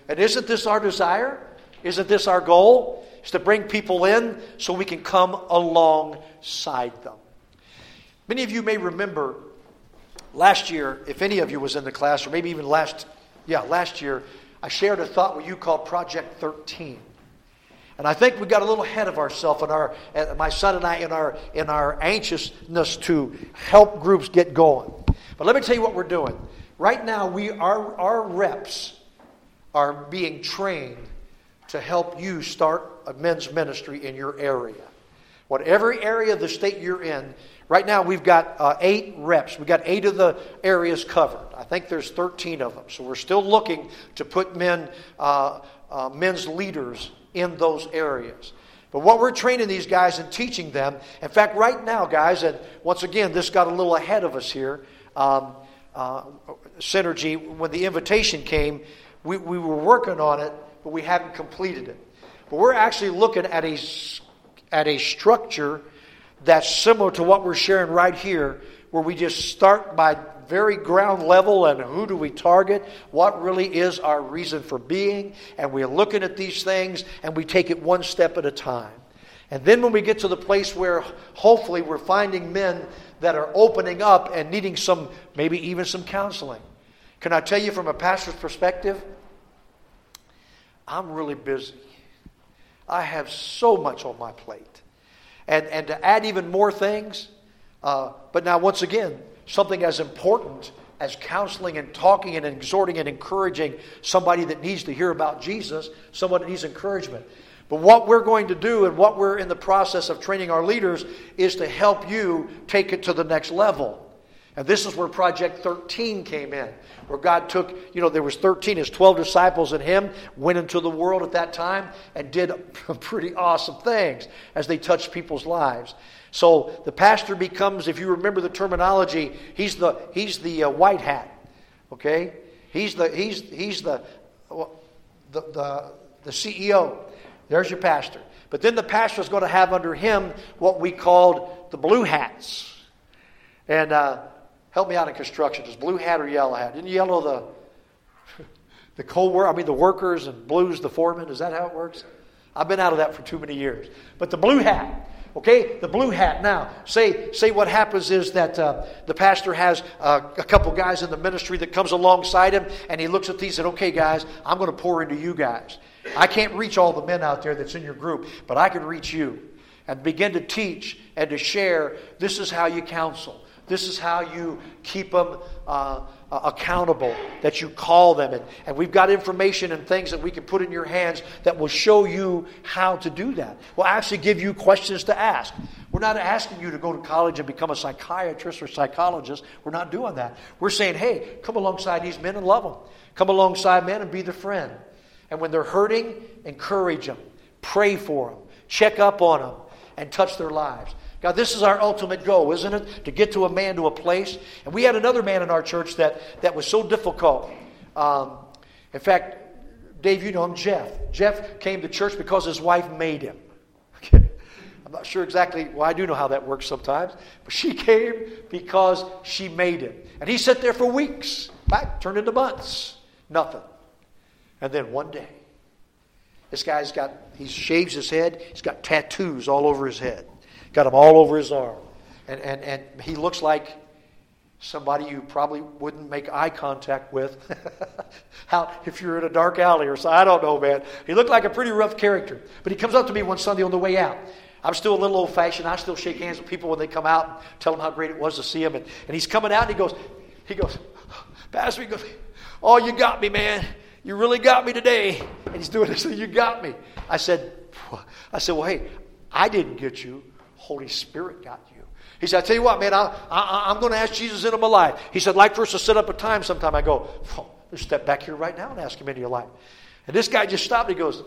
And isn't this our desire? Isn't this our goal? Is to bring people in so we can come alongside them. Many of you may remember last year, if any of you was in the class, or maybe even last year, I shared a thought with you called Project 13. And I think we got a little ahead of ourselves my son and I in our anxiousness to help groups get going. But let me tell you what we're doing. Right now, our reps are being trained to help you start a men's ministry in your area. Whatever area of the state you're in, right now we've got 8 reps. We've got 8 of the areas covered. I think there's 13 of them. So we're still looking to put men's leaders in those areas. But what we're training these guys and teaching them, in fact, right now, guys, and once again, this got a little ahead of us here, Synergy, when the invitation came, we were working on it, but we haven't completed it. But we're actually looking at a structure that's similar to what we're sharing right here, where we just start by very ground level and who do we target, what really is our reason for being, and we're looking at these things and we take it one step at a time. And then when we get to the place where hopefully we're finding men that are opening up and needing some, maybe even some counseling, Can I tell you from a pastor's perspective? I'm really busy. I have so much on my plate. And to add even more things, but now once again, something as important as counseling and talking and exhorting and encouraging somebody that needs to hear about Jesus, someone that needs encouragement. But what we're going to do and what we're in the process of training our leaders is to help you take it to the next level. And this is where Project 13 came in, where God took, there was 13, his 12 disciples and him went into the world at that time and did pretty awesome things as they touched people's lives. So the pastor becomes, if you remember the terminology, he's the white hat, okay? He's the CEO. There's your pastor. But then the pastor is going to have under him what we called the blue hats. And help me out in construction. Is blue hat or yellow hat? Isn't yellow the the workers, and blue's the foreman? Is that how it works? I've been out of that for too many years. But the blue hat. Okay, the blue hat. Now, say what happens is that the pastor has a couple guys in the ministry that comes alongside him, and he looks at these and said, okay, guys, I'm going to pour into you guys. I can't reach all the men out there that's in your group, but I can reach you. And begin to teach and to share. This is how you counsel. This is how you keep them accountable, that you call them. And we've got information and things that we can put in your hands that will show you how to do that. We'll actually give you questions to ask. We're not asking you to go to college and become a psychiatrist or psychologist. We're not doing that. We're saying, hey, come alongside these men and love them. Come alongside men and be their friend. And when they're hurting, encourage them. Pray for them. Check up on them. And touch their lives. God, this is our ultimate goal, isn't it? To get to a man to a place. And we had another man in our church that was so difficult. In fact, Dave, you know him, Jeff. Jeff came to church because his wife made him. Okay. I'm not sure exactly. Well, I do know how that works sometimes. But she came because she made him. And he sat there for weeks. Back, turned into months. Nothing. And then one day, this guy's got, he shaves his head. He's got tattoos all over his head. Got them all over his arm. And he looks like somebody you probably wouldn't make eye contact with if you're in a dark alley or something. I don't know, man. He looked like a pretty rough character. But he comes up to me one Sunday on the way out. I'm still a little old-fashioned. I still shake hands with people when they come out and tell them how great it was to see them. And he's coming out and he goes, Pastor, he goes, oh, you got me, man. You really got me today. And he's doing this thing, you got me. I said, well, hey, I didn't get you. Holy Spirit got you. He said, I tell you what, man, I'm going to ask Jesus into my life. He said, like for us to set up a time sometime. I go, just step back here right now and ask him into your life. And this guy just stopped. He goes,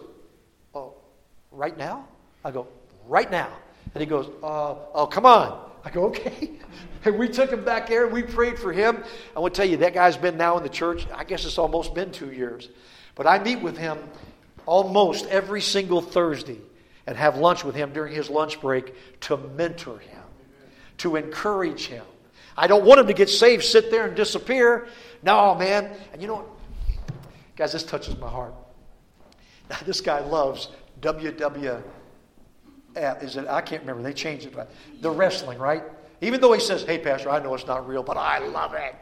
oh, right now? I go, right now. And he goes, oh, come on. I go, okay. And we took him back there and we prayed for him. I want to tell you, that guy's been now in the church. I guess it's almost been 2 years. But I meet with him almost every single Thursday and have lunch with him during his lunch break to mentor him, to encourage him. I don't want him to get saved, sit there and disappear. No, man. And you know what? Guys, this touches my heart. Now, this guy loves WWF. Is it? I can't remember. They changed it. But the wrestling, right? Even though he says, hey, Pastor, I know it's not real, but I love it.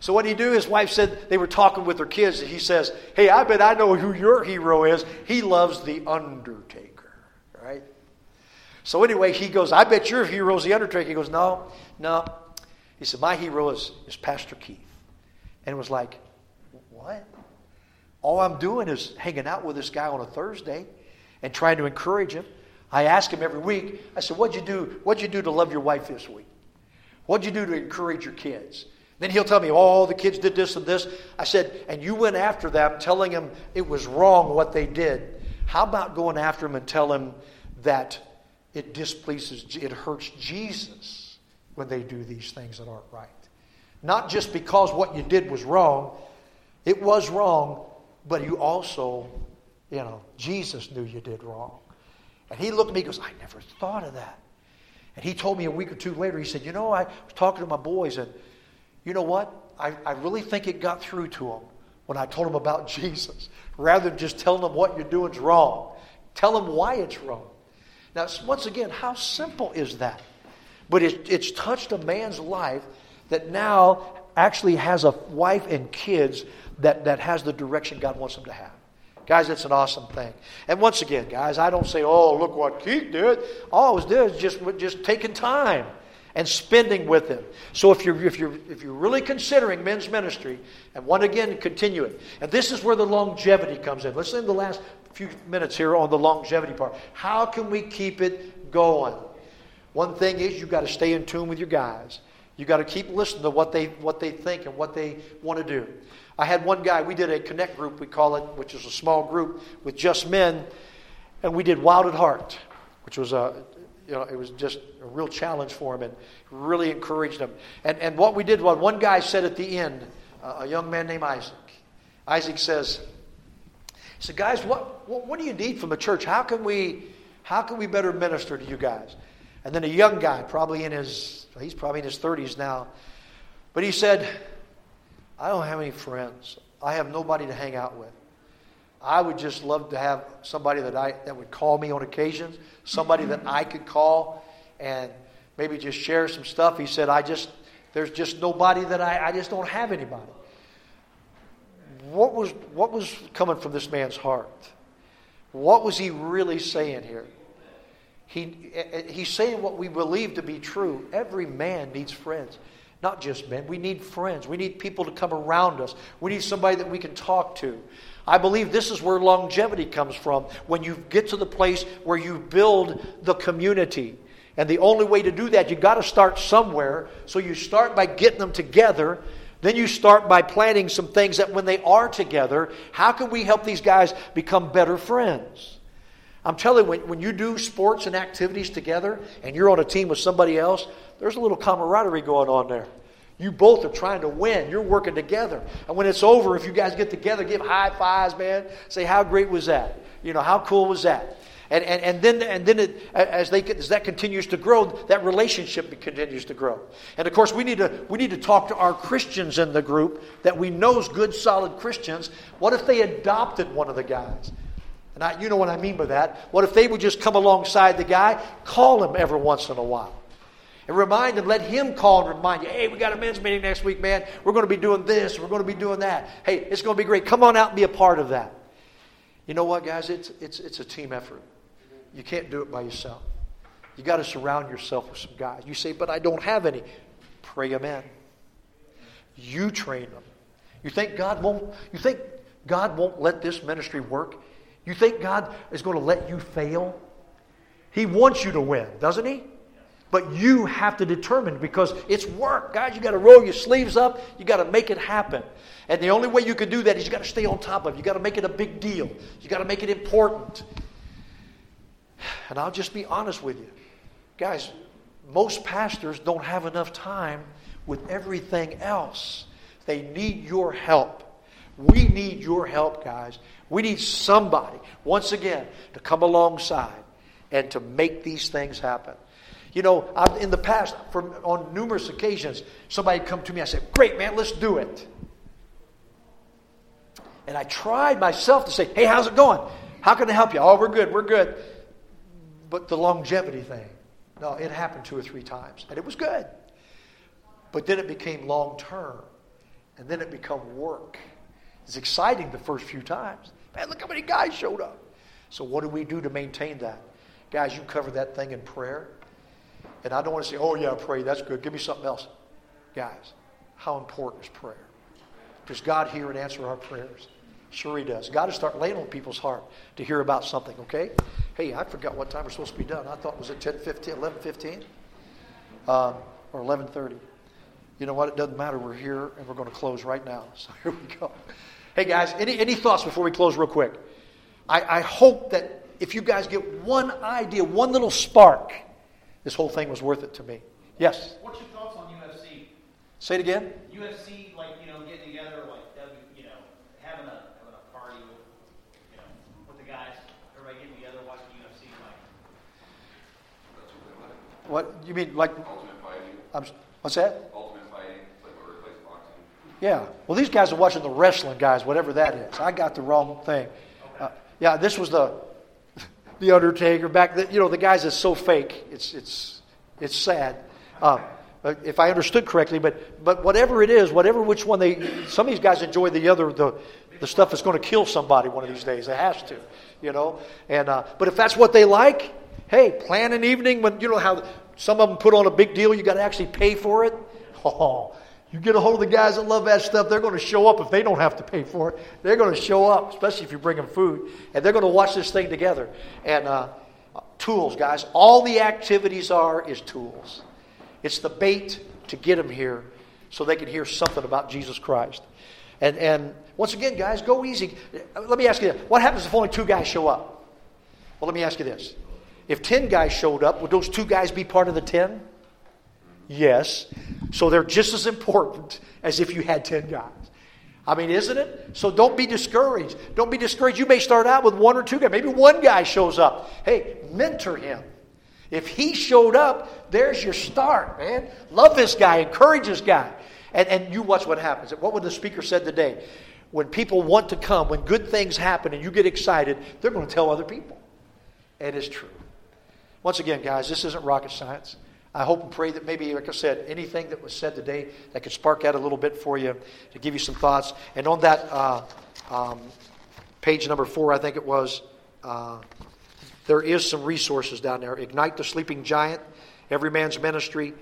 So what did he do? His wife said they were talking with their kids. And he says, hey, I bet I know who your hero is. He loves The Undertaker, right? So anyway, he goes, I bet your hero is The Undertaker. He goes, no. He said, my hero is Pastor Keith. And it was like, what? All I'm doing is hanging out with this guy on a Thursday and trying to encourage him. I ask him every week, I said, What'd you do to love your wife this week? What'd you do to encourage your kids? Then he'll tell me, oh, the kids did this and this. I said, and you went after them telling them it was wrong what they did. How about going after them and tell them that it displeases, it hurts Jesus when they do these things that aren't right? Not just because what you did was wrong. It was wrong, but you also, Jesus knew you did wrong. And he looked at me and goes, I never thought of that. And he told me a week or two later, he said, I was talking to my boys, and you know what? I really think it got through to them when I told them about Jesus. Rather than just telling them what you're doing is wrong. Tell them why it's wrong. Now, once again, how simple is that? But it's touched a man's life that now actually has a wife and kids that has the direction God wants them to have. Guys, it's an awesome thing. And once again, guys, I don't say, oh, look what Keith did. All I was doing is just taking time and spending with him. So if you're really considering men's ministry, and once again, continue it. And this is where the longevity comes in. Listen to the last few minutes here on the longevity part. How can we keep it going? One thing is you've got to stay in tune with your guys. You've got to keep listening to what they think and what they want to do. I had one guy, we did a connect group, we call it, which is a small group with just men, and we did Wild at Heart, which was it was just a real challenge for him and really encouraged him. And what we did was one guy said at the end, a young man named Isaac. Isaac says, he said, guys, what do you need from the church? How can we better minister to you guys? And then a young guy, he's probably in his 30s now, but he said, I don't have any friends. I have nobody to hang out with. I would just love to have somebody that would call me on occasions, somebody that I could call and maybe just share some stuff. He said, there's just nobody that I just don't have anybody. What was coming from this man's heart? What was he really saying here? He's saying what we believe to be true. Every man needs friends. Not just men. We need friends. We need people to come around us. We need somebody that we can talk to. I believe this is where longevity comes from, when you get to the place where you build the community. And the only way to do that, you got to start somewhere. So you start by getting them together. Then you start by planning some things that when they are together, how can we help these guys become better friends? I'm telling you, when you do sports and activities together and you're on a team with somebody else, there's a little camaraderie going on there. You both are trying to win. You're working together. And when it's over, if you guys get together, give high fives, man. Say, how great was that? How cool was that? And then as that continues to grow, that relationship continues to grow. And of course, we need to talk to our Christians in the group that we know is good, solid Christians. What if they adopted one of the guys? And you know what I mean by that. What if they would just come alongside the guy, call him every once in a while? And remind him, let him call and remind you, hey, we got a men's meeting next week, man. We're going to be doing this. We're going to be doing that. Hey, it's going to be great. Come on out and be a part of that. You know what, guys? It's a team effort. You can't do it by yourself. You got to surround yourself with some guys. You say, but I don't have any. Pray them in. You train them. You think God won't let this ministry work? You think God is going to let you fail? He wants you to win, doesn't he? But you have to determine, because it's work. Guys, you got to roll your sleeves up. You got to make it happen. And the only way you can do that is you got to stay on top of it. You got to make it a big deal. You got to make it important. And I'll just be honest with you. Guys, most pastors don't have enough time with everything else. They need your help. We need your help, guys. We need somebody, once again, to come alongside and to make these things happen. I've, in the past, on numerous occasions, somebody come to me, I said, great, man, let's do it. And I tried myself to say, hey, how's it going? How can I help you? Oh, we're good. But the longevity thing, no, it happened 2 or 3 times, and it was good. But then it became long-term, and then it became work. It's exciting the first few times. Man, look how many guys showed up. So what do we do to maintain that? Guys, you cover that thing in prayer. And I don't want to say, oh, yeah, pray, that's good. Give me something else. Guys, how important is prayer? Does God hear and answer our prayers? Sure he does. God has started laying on people's heart to hear about something, okay? Hey, I forgot what time we're supposed to be done. I thought, was it 10:15, 11:15? Or 11:30? You know what? It doesn't matter. We're here, and we're going to close right now. So here we go. Hey, guys, any thoughts before we close real quick? I hope that if you guys get one idea, one little spark, this whole thing was worth it to me. Yes? What's your thoughts on UFC? Say it again? UFC, getting together, having a party with the guys, everybody getting together, watching UFC, What? You mean, Ultimate fighting. What's that? Ultimate fighting, what replaces boxing. Yeah. Well, these guys are watching the wrestling guys, whatever that is. I got the wrong thing. Okay. This was The Undertaker, back the guys that's so fake, it's sad. if I understood correctly, but whatever it is, whatever which one they, some of these guys enjoy the other, the stuff that's going to kill somebody one of these days. It has to, you know. And but if that's what they like, hey, plan an evening when, you know how some of them put on a big deal, you got to actually pay for it. Oh, you get a hold of the guys that love that stuff, they're going to show up if they don't have to pay for it. They're going to show up, especially if you bring them food, and they're going to watch this thing together. And tools, guys. All the activities is tools. It's the bait to get them here so they can hear something about Jesus Christ. And once again, guys, go easy. Let me ask you this. What happens if only 2 guys show up? Well, let me ask you this. If 10 guys showed up, would those 2 guys be part of the 10? Yes. So they're just as important as if you had 10 guys. I mean, isn't it? So don't be discouraged. Don't be discouraged. You may start out with 1 or 2 guys. Maybe 1 guy shows up. Hey, mentor him. If he showed up, there's your start, man. Love this guy. Encourage this guy. And you watch what happens. What would the speaker said today? When people want to come, when good things happen and you get excited, they're going to tell other people. And it's true. Once again, guys, this isn't rocket science. I hope and pray that maybe, like I said, anything that was said today that could spark out a little bit for you, to give you some thoughts. And on that page number 4, I think it was, there is some resources down there. Ignite the Sleeping Giant, Every Man's Ministry,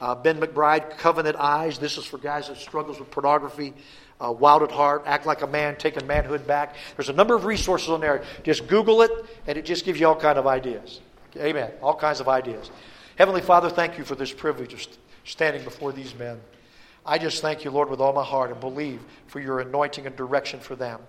Ben McBride, Covenant Eyes. This is for guys that struggles with pornography. Wild at Heart, Act Like a Man, Taking Manhood Back. There's a number of resources on there. Just Google it, and it just gives you all kinds of ideas. Amen. All kinds of ideas. Heavenly Father, thank you for this privilege of standing before these men. I just thank you, Lord, with all my heart and believe for your anointing and direction for them.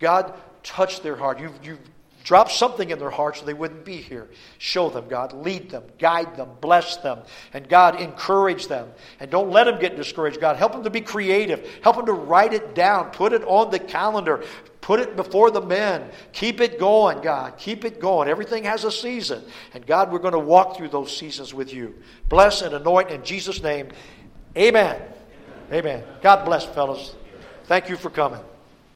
God, touch their heart. You've drop something in their heart so they wouldn't be here. Show them, God. Lead them. Guide them. Bless them. And, God, encourage them. And don't let them get discouraged, God. Help them to be creative. Help them to write it down. Put it on the calendar. Put it before the men. Keep it going, God. Keep it going. Everything has a season. And, God, we're going to walk through those seasons with you. Bless and anoint in Jesus' name. Amen. Amen. God bless, fellas. Thank you for coming.